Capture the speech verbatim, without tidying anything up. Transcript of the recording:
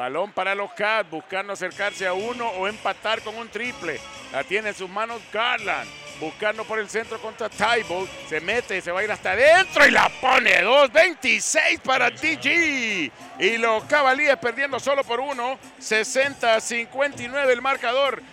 Balón para los Cavs, buscando acercarse a uno o empatar con un triple. La tiene en sus manos Garland, buscando por el centro contra Tybulko. Se mete y se va a ir hasta adentro y la pone. dos veintiséis para D G. Y los Cavaliers perdiendo solo por uno. sesenta a cincuenta y nueve el marcador.